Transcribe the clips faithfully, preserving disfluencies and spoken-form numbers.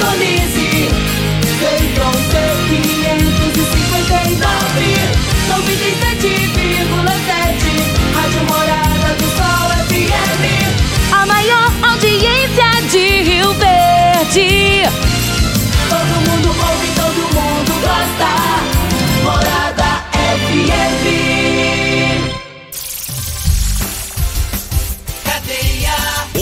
sintonize. Feito quinhentos e cinquenta e nove, noventa e sete vírgula sete. Rádio Morada do Sol F M. A maior audiência de Rio Verde. Todo mundo ouve, todo mundo gosta. Morada F M.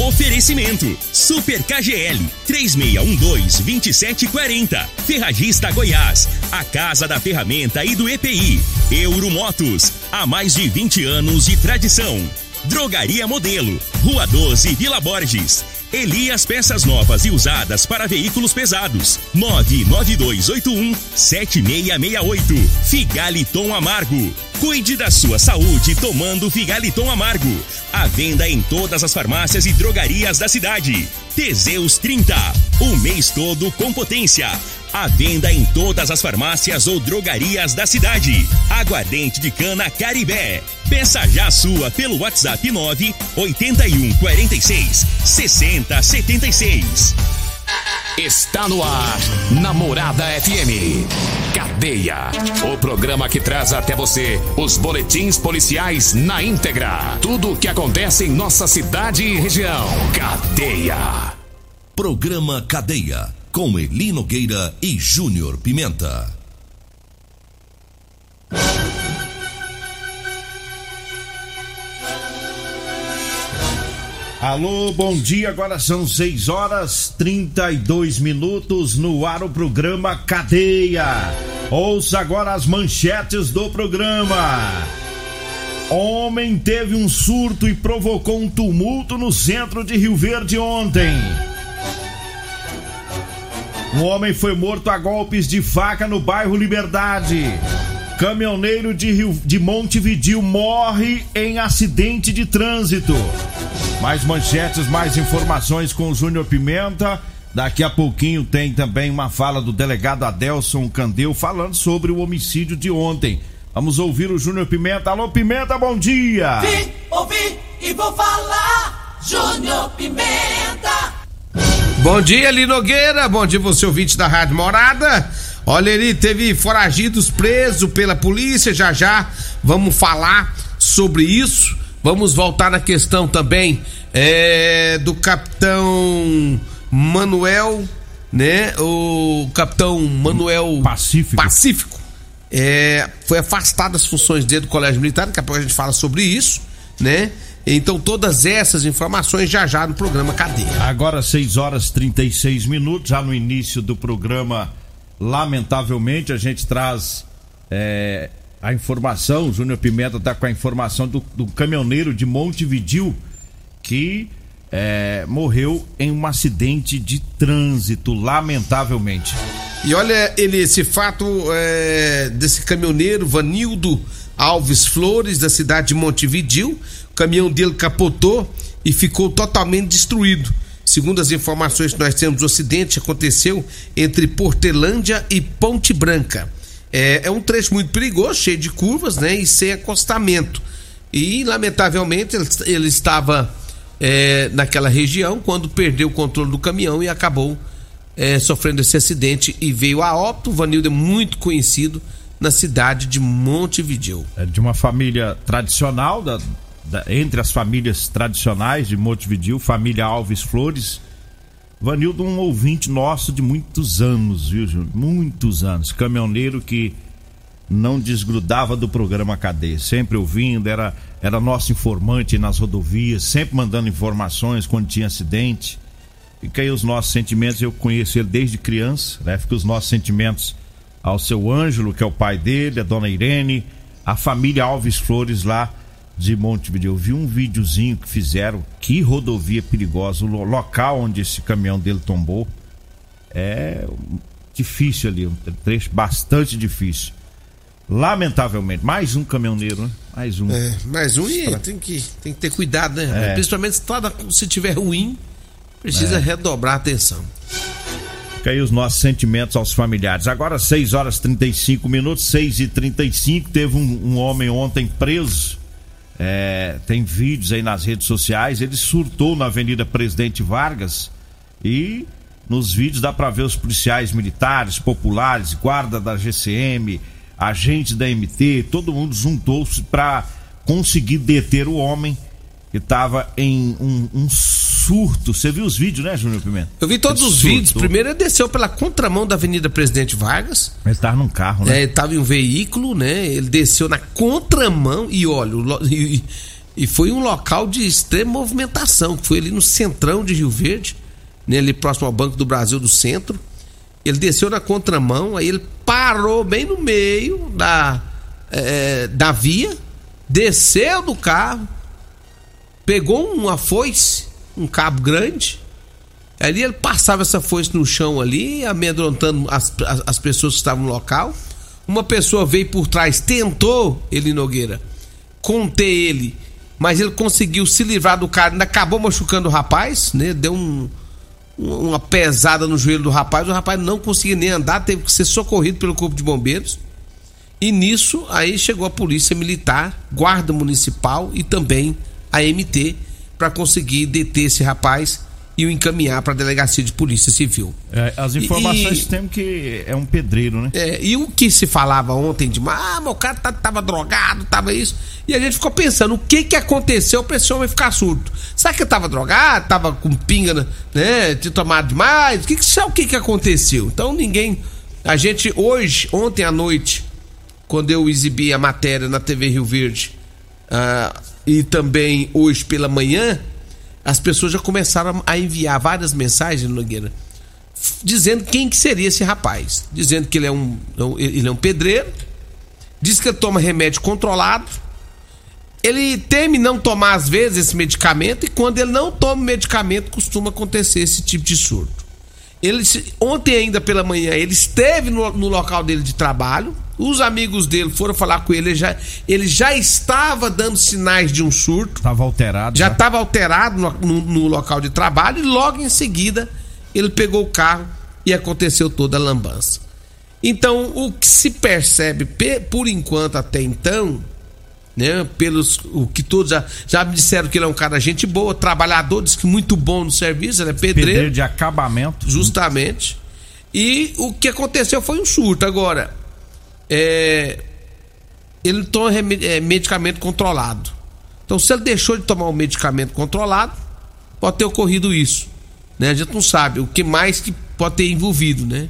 Oferecimento Super K G L três seis um dois, dois sete quatro zero. Ferragista Goiás, a casa da ferramenta e do E P I. Euromotos, há mais de vinte anos de tradição. Drogaria Modelo, Rua doze, Vila Borges. Elias Peças Novas e Usadas para Veículos Pesados, nove nove dois oito um, sete seis seis oito. Figaliton Amargo. Cuide da sua saúde tomando Figaliton Amargo. À venda em todas as farmácias e drogarias da cidade. Teseus trinta. O mês todo com potência. À venda em todas as farmácias ou drogarias da cidade. Aguardente de cana Caribé. Peça já sua pelo WhatsApp nove oito um quatro seis, seis zero sete seis. Está no ar, Namorada F M. Cadeia, o programa que traz até você os boletins policiais na íntegra. Tudo o que acontece em nossa cidade e região. Cadeia. Programa Cadeia, com Eli Nogueira e Júnior Pimenta. Alô, bom dia, agora são seis horas e trinta e dois minutos, no ar o programa Cadeia. Ouça agora as manchetes do programa. Homem teve um surto e provocou um tumulto no centro de Rio Verde ontem. Um homem foi morto a golpes de faca no bairro Liberdade. Caminhoneiro de, Rio, de Montividiu morre em acidente de trânsito. Mais manchetes, mais informações com o Júnior Pimenta. Daqui a pouquinho tem também uma fala do delegado Adelson Candeu falando sobre o homicídio de ontem. Vamos ouvir o Júnior Pimenta. Alô, Pimenta, bom dia! Vim, ouvi e vou falar, Júnior Pimenta! Bom dia, Eli Nogueira, bom dia você ouvinte da Rádio Morada. Olha, Eli, teve foragidos presos pela polícia, já já vamos falar sobre isso. Vamos voltar na questão também é, do capitão Manuel, né? O capitão Manuel Pacífico. Pacífico é, foi afastado das funções dele do Colégio Militar, daqui a pouco a gente fala sobre isso, né? Então todas essas informações já já no programa Cadeia. Agora seis horas e trinta e seis minutos, já no início do programa, lamentavelmente a gente traz... É... a informação, o Júnior Pimenta está com a informação do, do caminhoneiro de Montividiu que é, morreu em um acidente de trânsito, lamentavelmente. E olha, ele, esse fato é, desse caminhoneiro, Vanildo Alves Flores, da cidade de Montividiu, o caminhão dele capotou e ficou totalmente destruído. Segundo as informações que nós temos, o acidente aconteceu entre Portelândia e Ponte Branca. É, é um trecho muito perigoso, cheio de curvas, né? E sem acostamento. E, lamentavelmente, ele, ele estava é, naquela região quando perdeu o controle do caminhão e acabou é, sofrendo esse acidente e veio a óbito. O Vanildo é muito conhecido na cidade de Montividiu. É de uma família tradicional, da, da, entre as famílias tradicionais de Montividiu, família Alves Flores. Vanildo, um ouvinte nosso de muitos anos, viu, Júnior? Muitos anos. Caminhoneiro que não desgrudava do programa Cadeia. Sempre ouvindo, era, era nosso informante nas rodovias, sempre mandando informações quando tinha acidente. Fica aí os nossos sentimentos. Eu conheci ele desde criança, né? Fica os nossos sentimentos ao seu Ângelo, que é o pai dele, a dona Irene, a família Alves Flores lá de Montevideo. Eu vi um videozinho que fizeram, que rodovia perigosa, o local onde esse caminhão dele tombou é difícil ali, um trecho bastante difícil, lamentavelmente. Mais um caminhoneiro, né? Mais um é, mais um e tem que, tem que ter cuidado, né? É. Principalmente se, tá, se tiver ruim, precisa é. redobrar a atenção. Fica aí os nossos sentimentos aos familiares. Agora seis horas e trinta e cinco minutos, seis e trinta e cinco, teve um, um homem ontem preso. É, tem vídeos aí nas redes sociais. Ele surtou na Avenida Presidente Vargas e Nos vídeos dá para ver os policiais militares, populares, guarda da G C M, agente da M T, todo mundo juntou-se para conseguir deter o homem que estava em um, um surto. Você viu os vídeos, né, Júnior Pimenta? Eu vi todos ele os surtou. vídeos. Primeiro ele desceu pela contramão da Avenida Presidente Vargas. Ele estava num carro, né? É, ele estava em um veículo, né? Ele desceu na contramão e olha... O, e, e foi um local de extrema movimentação, que foi ali no centrão de Rio Verde, né, ali próximo ao Banco do Brasil do centro. Ele desceu na contramão, aí ele parou bem no meio da, é, da via, desceu do carro, pegou uma foice, um cabo grande, ali ele passava essa foice no chão ali, amedrontando as, as, as pessoas que estavam no local. Uma pessoa veio por trás, tentou, Eli Nogueira, conter ele, mas ele conseguiu se livrar do cara, ainda acabou machucando o rapaz, né? Deu um, uma pesada no joelho do rapaz, o rapaz não conseguia nem andar, teve que ser socorrido pelo corpo de bombeiros. E nisso, aí chegou a polícia militar, guarda municipal e também a M T para conseguir deter esse rapaz e o encaminhar para a delegacia de polícia civil. É, as informações e, tem que é um pedreiro, né? É, e o que se falava ontem de, ah, meu cara tá, tava drogado, tava isso, e a gente ficou pensando, o que que aconteceu pra esse homem ficar surdo? Será que ele tava drogado, tava com pinga, né, tinha tomado demais? O que que, sabe o que que aconteceu? Então ninguém, a gente hoje, ontem à noite, quando eu exibi a matéria na T V Rio Verde, uh, e também hoje pela manhã, as pessoas já começaram a enviar várias mensagens, Nogueira, dizendo quem que seria esse rapaz. Dizendo que ele é um, ele é um pedreiro, diz que ele toma remédio controlado, ele teme não tomar às vezes esse medicamento, e quando ele não toma o medicamento costuma acontecer esse tipo de surto. Ele, ontem ainda pela manhã, ele esteve no, no local dele de trabalho, os amigos dele foram falar com ele, ele já, ele já estava dando sinais de um surto. Estava alterado. Já estava alterado no, no, no local de trabalho, e logo em seguida ele pegou o carro e aconteceu toda a lambança. Então, o que se percebe, por enquanto até então, né, pelos, o que todos já, já me disseram, que ele é um cara gente boa, trabalhador, diz que muito bom no serviço, ele é pedreiro. Pedreiro de acabamento. Justamente. E o que aconteceu foi um surto. Agora, é, ele toma é, medicamento controlado. Então, se ele deixou de tomar um medicamento controlado, pode ter ocorrido isso, né? A gente não sabe o que mais que pode ter envolvido, né?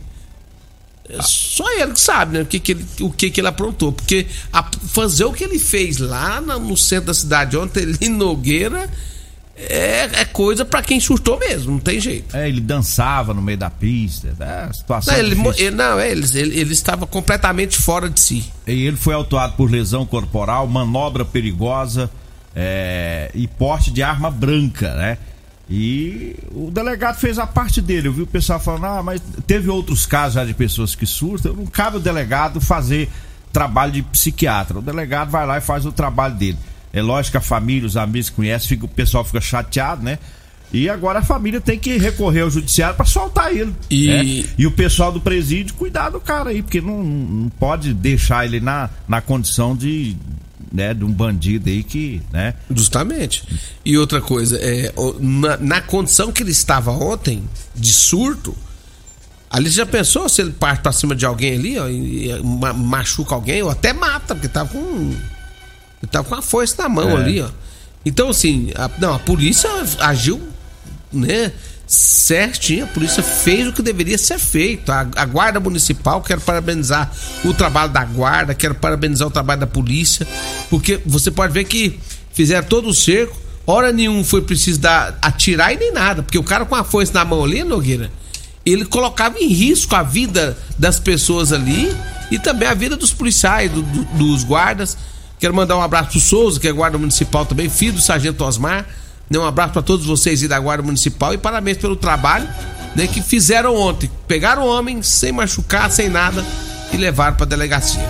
É só ele que sabe, né, o que que ele, o que que ele aprontou, porque a, fazer o que ele fez lá no, no centro da cidade ontem, Eli Nogueira, é, é coisa pra quem surtou mesmo, não tem jeito. É, ele dançava no meio da pista, né? Situação não, ele, ele, não ele, ele, ele estava completamente fora de si. E ele foi autuado por lesão corporal, manobra perigosa, é, e porte de arma branca, né? E o delegado fez a parte dele. Eu vi o pessoal falando, ah, mas teve outros casos já de pessoas que surtam. Não cabe ao delegado fazer trabalho de psiquiatra. O delegado vai lá e faz o trabalho dele. É lógico que a família, os amigos conhecem, fica, o pessoal fica chateado, né? E agora a família tem que recorrer ao judiciário pra soltar ele. E, né? E o pessoal do presídio cuidar do cara aí, porque não, não pode deixar ele na, na condição de... né, de um bandido aí que, né? Justamente. E outra coisa, é, na, na condição que ele estava ontem, de surto, ali já pensou se ele parte pra cima de alguém ali, ó, e, e ma, machuca alguém, ou até mata, porque tava com, ele tava com a foice na mão é. ali, ó. Então, assim, a, não, a polícia agiu, né, certinho, a polícia fez o que deveria ser feito. A, a guarda municipal, quero parabenizar o trabalho da guarda, quero parabenizar o trabalho da polícia, porque você pode ver que fizeram todo o cerco, hora nenhuma foi preciso dar, atirar e nem nada, porque o cara com a foice na mão ali, Nogueira, ele colocava em risco a vida das pessoas ali e também a vida dos policiais, do, do, dos guardas. Quero mandar um abraço pro Souza, que é guarda municipal também, filho do sargento Osmar. Um abraço para todos vocês aí da Guarda Municipal e parabéns pelo trabalho, né, que fizeram ontem. Pegaram o homem sem machucar, sem nada, e levaram para a delegacia.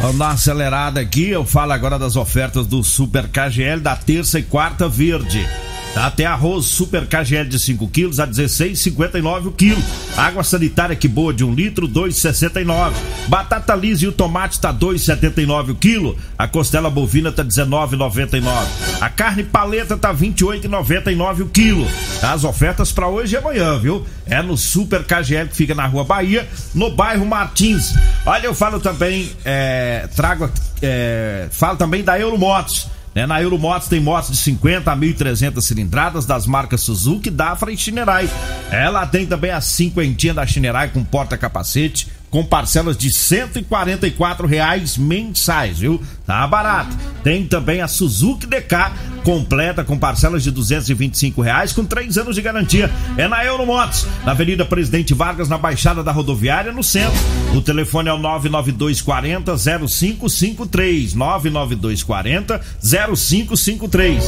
Vamos dar uma acelerada aqui. Eu falo agora das ofertas do Super K G L da terça e quarta verde. Tá? Tem arroz Super K G L de cinco quilos a dezesseis reais e cinquenta e nove centavos o quilo. Água sanitária que boa de um litro, dois reais e sessenta e nove centavos. Batata lisa e o tomate tá dois reais e setenta e nove centavos o quilo. A costela bovina tá dezenove reais e noventa e nove centavos. A carne paleta tá vinte e oito reais e noventa e nove centavos o quilo. As ofertas para hoje e amanhã, viu? É no Super K G L que fica na Rua Bahia, no bairro Martins. Olha, eu falo também, é, trago, é, falo também da Euromotos. Na Euromotos tem motos de cinquenta a mil e trezentas cilindradas das marcas Suzuki, Dafra e Shinerai. Ela tem também a cinquentinha da Shinerai com porta-capacete, com parcelas de cento e quarenta e quatro reais mensais, viu? Tá barato. Tem também a Suzuki D K, completa com parcelas de duzentos e vinte e cinco reais, com três anos de garantia. É na Euromotos, na Avenida Presidente Vargas, na Baixada da Rodoviária, no centro. O telefone é o nove nove dois quatro zero zero cinco cinco três, nove nove dois quatro zero zero cinco cinco três.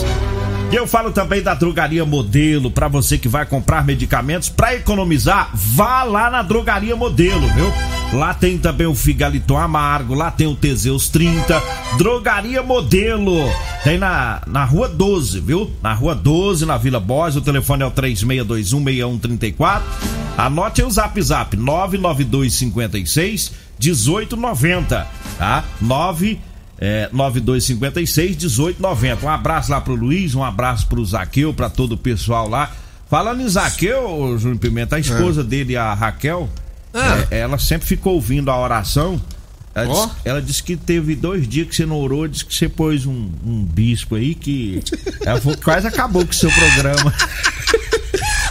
E eu falo também da Drogaria Modelo. Pra você que vai comprar medicamentos, pra economizar, vá lá na Drogaria Modelo, viu? Lá tem também o Figaliton Amargo, lá tem o Teseus trinta. Drogaria Modelo tem na, na Rua doze, viu? Na Rua doze, na Vila Borges. O telefone é o três seis dois um seis um três quatro. Anote aí o zap zap nove nove dois cinco seis um oito nove zero, tá? nove nove dois cinco seis um oito nove zero. Um abraço lá pro Luiz, um abraço pro Zaqueu, pra todo o pessoal lá. Falando em Zaqueu, Júnior Pimenta, a esposa é. dele, a Raquel, ah. é, ela sempre ficou ouvindo a oração. Ela, oh. disse, ela disse que teve dois dias que você não orou, disse que você pôs um, um bispo aí que ela foi, quase acabou com o seu programa.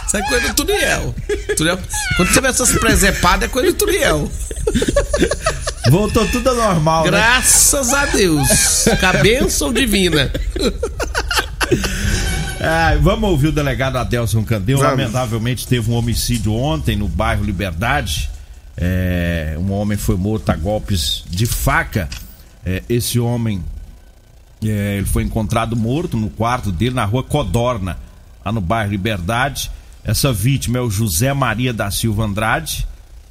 Isso é coisa do Turiel. Turiel. Quando tiver essas presepadas, é coisa do Turiel. Voltou tudo ao normal, graças né? a Deus. Cabeça divina. É, vamos ouvir o delegado Adelson Candeu. Vamos. Lamentavelmente teve um homicídio ontem no bairro Liberdade. É, um homem foi morto a golpes de faca. É, esse homem é, ele foi encontrado morto no quarto dele na Rua Codorna, lá no bairro Liberdade. Essa vítima é o José Maria da Silva Andrade.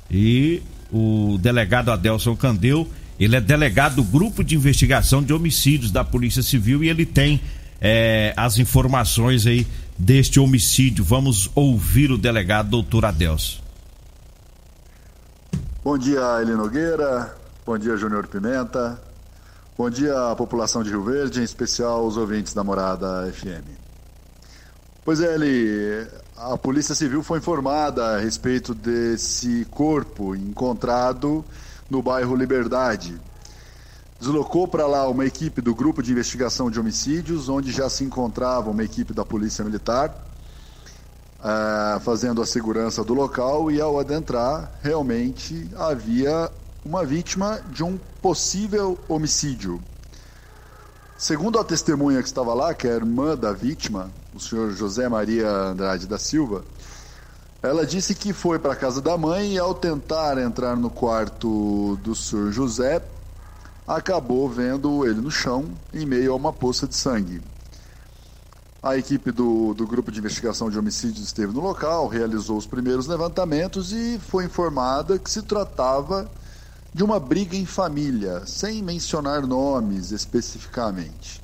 E o delegado Adelson Candeu, ele é delegado do Grupo de Investigação de Homicídios da Polícia Civil e ele tem é, as informações aí deste homicídio. Vamos ouvir o delegado doutor Adelson. Bom dia, Eli Nogueira. Bom dia, Júnior Pimenta. Bom dia à população de Rio Verde, em especial os ouvintes da Morada F M. Pois é, Eli, a Polícia Civil foi informada a respeito desse corpo encontrado no bairro Liberdade. Deslocou para lá uma equipe do Grupo de Investigação de Homicídios, onde já se encontrava uma equipe da Polícia Militar, uh, fazendo a segurança do local, e ao adentrar, realmente havia uma vítima de um possível homicídio. Segundo a testemunha que estava lá, que é a irmã da vítima, o senhor José Maria Andrade da Silva, ela disse que foi para a casa da mãe e, ao tentar entrar no quarto do senhor José, acabou vendo ele no chão, em meio a uma poça de sangue. A equipe do, do Grupo de Investigação de Homicídios esteve no local, realizou os primeiros levantamentos e foi informada que se tratava de uma briga em família, sem mencionar nomes especificamente.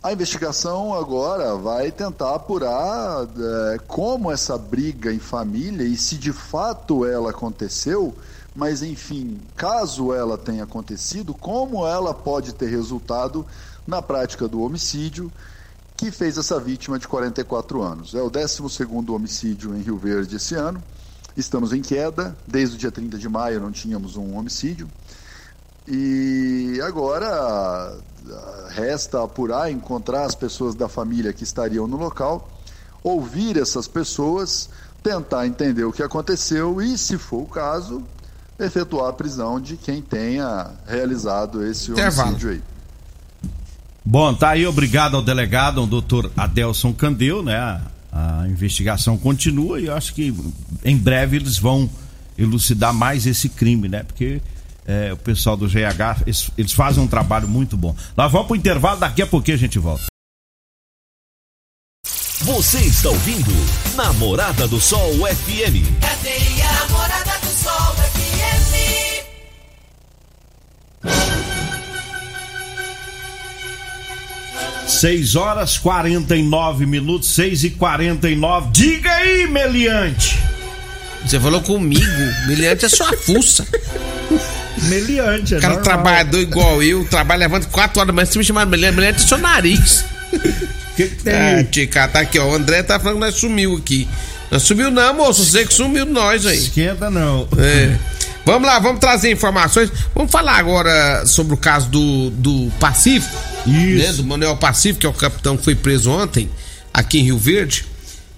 A investigação agora vai tentar apurar é, como essa briga em família e se de fato ela aconteceu, mas enfim, caso ela tenha acontecido, como ela pode ter resultado na prática do homicídio que fez essa vítima de quarenta e quatro anos. É o décimo segundo homicídio em Rio Verde esse ano. Estamos em queda, desde o dia trinta de maio não tínhamos um homicídio. E agora resta apurar, encontrar as pessoas da família que estariam no local, ouvir essas pessoas, tentar entender o que aconteceu e, se for o caso, efetuar a prisão de quem tenha realizado esse homicídio aí. Bom, tá aí, obrigado ao delegado, ao doutor Adelson Candeu, né? A investigação continua e eu acho que em breve eles vão elucidar mais esse crime, né? Porque é, o pessoal do G H, eles, eles fazem um trabalho muito bom. Nós vamos pro intervalo, daqui a pouquinho a gente volta. Você está ouvindo Namorada do Sol F M. Cadê a Namorada do Sol F M? seis horas e quarenta e nove minutos, seis e quarenta e nove. Diga aí, meliante. Você falou comigo. Meliante é sua fuça. Meliante, é o cara normal. Trabalhador igual eu, trabalha levando quatro horas da manhã, se me chamar meliante, meliante é seu nariz. O que, que tem ah, aí? Tica, tá aqui, ó. O André tá falando que nós sumiu aqui. Nós sumiu não, moço. Você que sumiu nós aí. Esquenta não. É. Vamos lá, vamos trazer informações. Vamos falar agora sobre o caso do, do Pacífico. Isso. Né? Do Manuel Pacífico, que é o capitão que foi preso ontem, aqui em Rio Verde.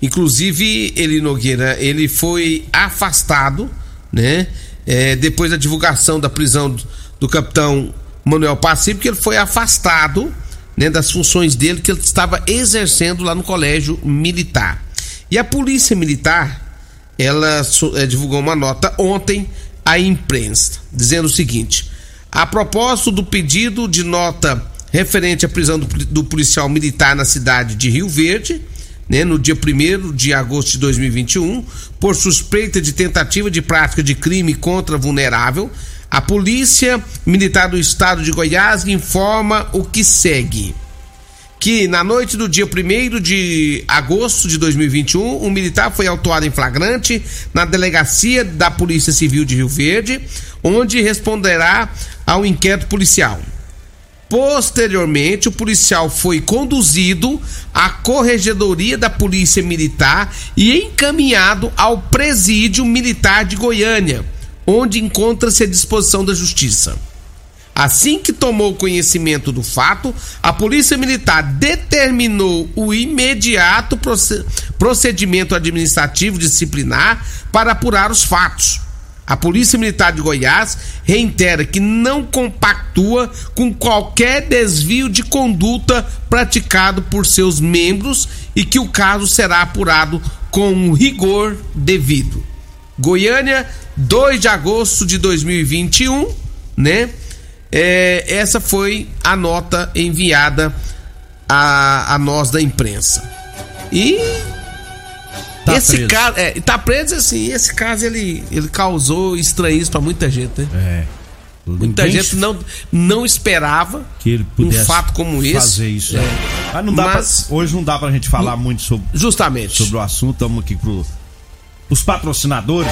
Inclusive, Eli Nogueira, ele foi afastado, né? É, depois da divulgação da prisão do, do capitão Manuel Pacífico, ele foi afastado, né, das funções dele que ele estava exercendo lá no colégio militar. E a polícia militar, ela é, divulgou uma nota ontem à imprensa, dizendo o seguinte: a propósito do pedido de nota referente à prisão do, do policial militar na cidade de Rio Verde, né, no dia primeiro de agosto de dois mil e vinte e um, por suspeita de tentativa de prática de crime contra vulnerável, a Polícia Militar do Estado de Goiás informa o que segue: que na noite do dia primeiro de agosto de dois mil e vinte e um, um militar foi autuado em flagrante na delegacia da Polícia Civil de Rio Verde, onde responderá ao inquérito policial. Posteriormente, o policial foi conduzido à Corregedoria da Polícia Militar e encaminhado ao Presídio Militar de Goiânia, onde encontra-se à disposição da Justiça. Assim que tomou conhecimento do fato, a Polícia Militar determinou o imediato procedimento administrativo disciplinar para apurar os fatos. A Polícia Militar de Goiás reitera que não compactua com qualquer desvio de conduta praticado por seus membros e que o caso será apurado com rigor devido. Goiânia, dois de agosto de dois mil e vinte e um, né? É, essa foi a nota enviada a, a nós da imprensa. E... Tá esse preso. Caso, é, tá preso assim, esse caso ele, ele causou estranheza pra muita gente, né? É. Muita Ninguém gente não, não esperava que ele pudesse um fato como esse. Fazer isso, é. Né? Mas, não dá Mas pra, hoje não dá pra gente falar muito sobre, justamente. sobre o assunto, estamos aqui pro, os patrocinadores.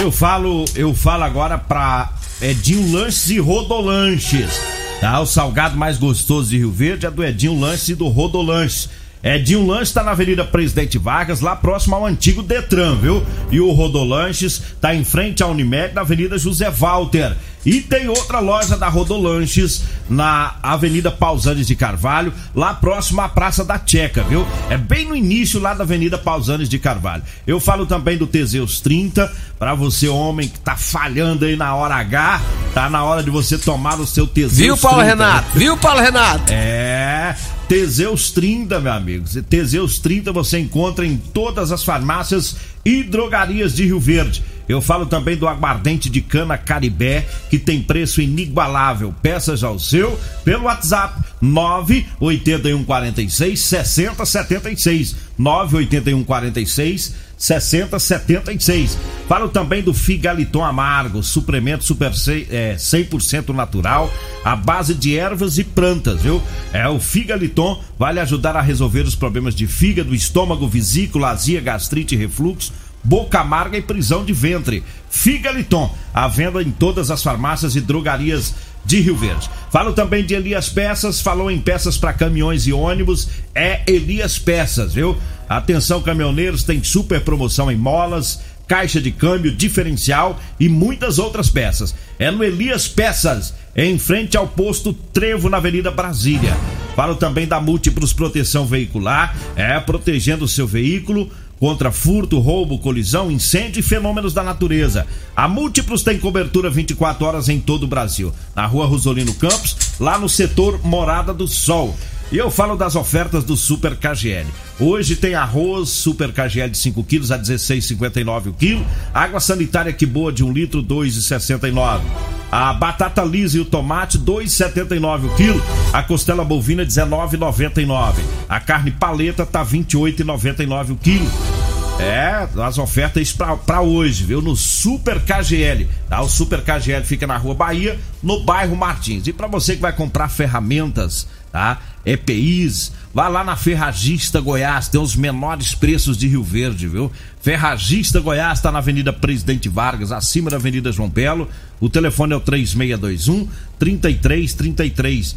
Eu falo, eu falo agora pra Edinho Lanches e Rodolanches. Tá? O salgado mais gostoso de Rio Verde é do Edinho Lanches e do Rodolanches. Edinho Lanches está na Avenida Presidente Vargas, lá próximo ao antigo Detran, viu? E o Rodolanches está em frente à Unimed, na Avenida José Walter. E tem outra loja da Rodolanches na Avenida Pausanes de Carvalho, lá próximo à Praça da Checa, viu? É bem no início lá da Avenida Pausanes de Carvalho. Eu falo também do Teseus trinta, para você homem que tá falhando aí na hora H, tá na hora de você tomar o seu Teseus trinta. Viu, Paulo Renato? Viu, Paulo Renato? É... Teseus trinta, meu amigo. Teseus trinta você encontra em todas as farmácias e drogarias de Rio Verde. Eu falo também do aguardente de cana Caribé, que tem preço inigualável. Peça já o seu pelo WhatsApp nove oito um quatro seis, seis zero sete seis. nove oito um quatro seis, seis zero sete seis. Falo também do Figaliton Amargo, suplemento super cem por cento natural, à base de ervas e plantas, viu? É o Figaliton, vai lhe ajudar a resolver os problemas de fígado, estômago, vesícula, azia, gastrite, refluxo, boca amarga e prisão de ventre. Figaliton, à venda em todas as farmácias e drogarias de Rio Verde. Falo também de Elias Peças, falou em peças para caminhões e ônibus, é Elias Peças, viu? Atenção caminhoneiros, tem super promoção em molas, caixa de câmbio, diferencial e muitas outras peças. É no Elias Peças, em frente ao posto Trevo, na Avenida Brasília. Falo também da Múltiplos Proteção Veicular, é protegendo o seu veículo contra furto, roubo, colisão, incêndio e fenômenos da natureza. A Múltiplos tem cobertura vinte e quatro horas em todo o Brasil. Na Rua Rosolino Campos, lá no setor Morada do Sol. E eu falo das ofertas do Super K G L. Hoje tem arroz Super K G L de cinco quilos a dezesseis reais e cinquenta e nove centavos o quilo. Água sanitária que boa de um litro, dois reais e sessenta e nove centavos. A batata lisa e o tomate, dois reais e setenta e nove centavos o quilo. A costela bovina, dezenove reais e noventa e nove centavos. A carne paleta tá vinte e oito reais e noventa e nove centavos o quilo. É, as ofertas pra, pra hoje, viu? No Super K G L, tá? O Super K G L fica na Rua Bahia, no bairro Martins. E pra você que vai comprar ferramentas, tá? E P Is, vá lá na Ferragista Goiás, tem os menores preços de Rio Verde, viu? Ferragista Goiás está na Avenida Presidente Vargas, acima da Avenida João Belo. O telefone é o três seis dois um, três três três três. três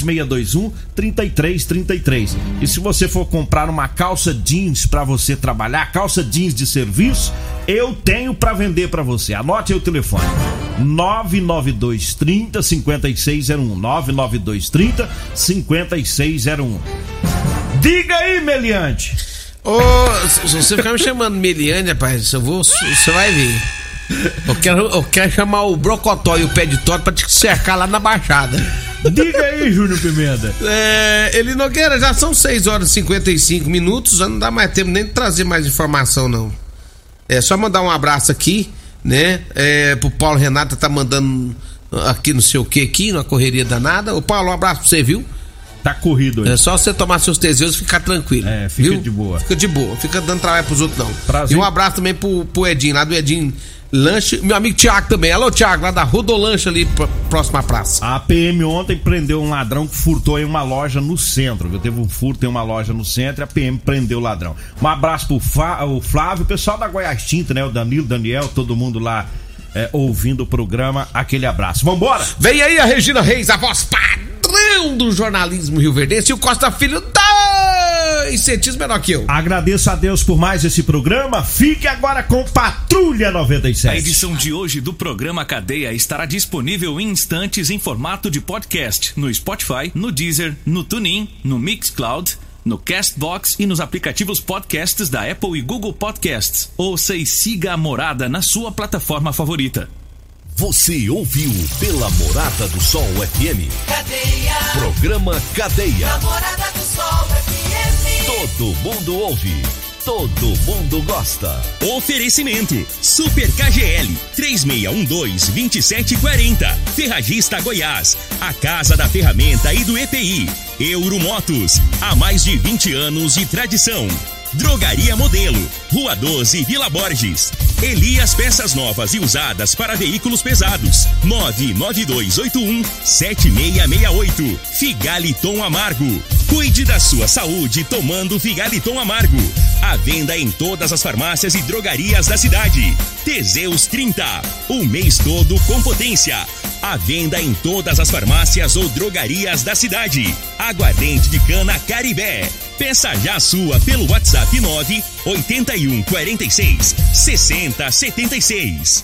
seis dois um, três três três três. E se você for comprar uma calça jeans para você trabalhar, calça jeans de serviço, eu tenho para vender para você. Anote aí o telefone: nove nove dois, três zero, cinco seis zero um. nove nove dois, três zero, cinco seis zero um. Diga aí, Meliante. Ô, se você ficar me chamando Meliane, rapaz, eu vou, você vai ver. Eu quero, eu quero chamar o Brocotó e o Pé de Torto pra te cercar lá na Baixada. Diga aí, Júnior Pimenta. É, Eli Nogueira, já são seis horas e cinquenta e cinco minutos. Já não dá mais tempo nem de trazer mais informação, não. É só mandar um abraço aqui, né? É, pro Paulo Renata, tá mandando aqui não sei o que aqui, numa correria danada. Ô Paulo, um abraço pra você, viu? Tá corrido aí. É só você tomar seus Teseus e ficar tranquilo. É, fica viu? de boa. Fica de boa, fica dando trabalho pros outros, não. Prazer. E um abraço também pro, pro Edinho, lá do Edinho Lanches, meu amigo Tiago também. Alô, Tiago, lá da Rodolanches ali, pra, próxima praça. A P M ontem prendeu um ladrão que furtou em uma loja no centro. Eu teve um furto em uma loja no centro e a P M prendeu o ladrão. Um abraço pro Fá, o Flávio, o pessoal da Goiás Tinta, né? O Danilo, Daniel, todo mundo lá é, ouvindo o programa. Aquele abraço. Vambora! Vem aí a Regina Reis, a voz padrão do jornalismo rioverdense, e o Costa Filho e centímetros menor que eu. Agradeço a Deus por mais esse programa. Fique agora com Patrulha noventa e sete. A edição de hoje do programa Cadeia estará disponível em instantes em formato de podcast no Spotify, no Deezer, no TuneIn, no Mixcloud, no Castbox e nos aplicativos podcasts da Apple e Google Podcasts. Ouça e siga a Morada na sua plataforma favorita. Você ouviu pela Morada do Sol F M. Cadeia. Programa Cadeia. Na Morada do Sol F M. Todo mundo ouve, todo mundo gosta. Oferecimento: Super K G L, três seis um dois, dois sete quatro zero. Ferragista Goiás, a casa da ferramenta e do E P I. Euromotos, há mais de vinte anos de tradição. Drogaria Modelo, Rua doze, Vila Borges. Elias Peças Novas e Usadas para Veículos Pesados, nove nove dois oito um, sete seis seis oito. Figaliton Amargo, cuide da sua saúde tomando Figaliton Amargo. A venda em todas as farmácias e drogarias da cidade. Teseus trinta, o mês todo com potência. A venda em todas as farmácias ou drogarias da cidade. Aguardente de cana Caribé. Peça já a sua pelo WhatsApp nove oito um quatro seis sessenta setenta e seis.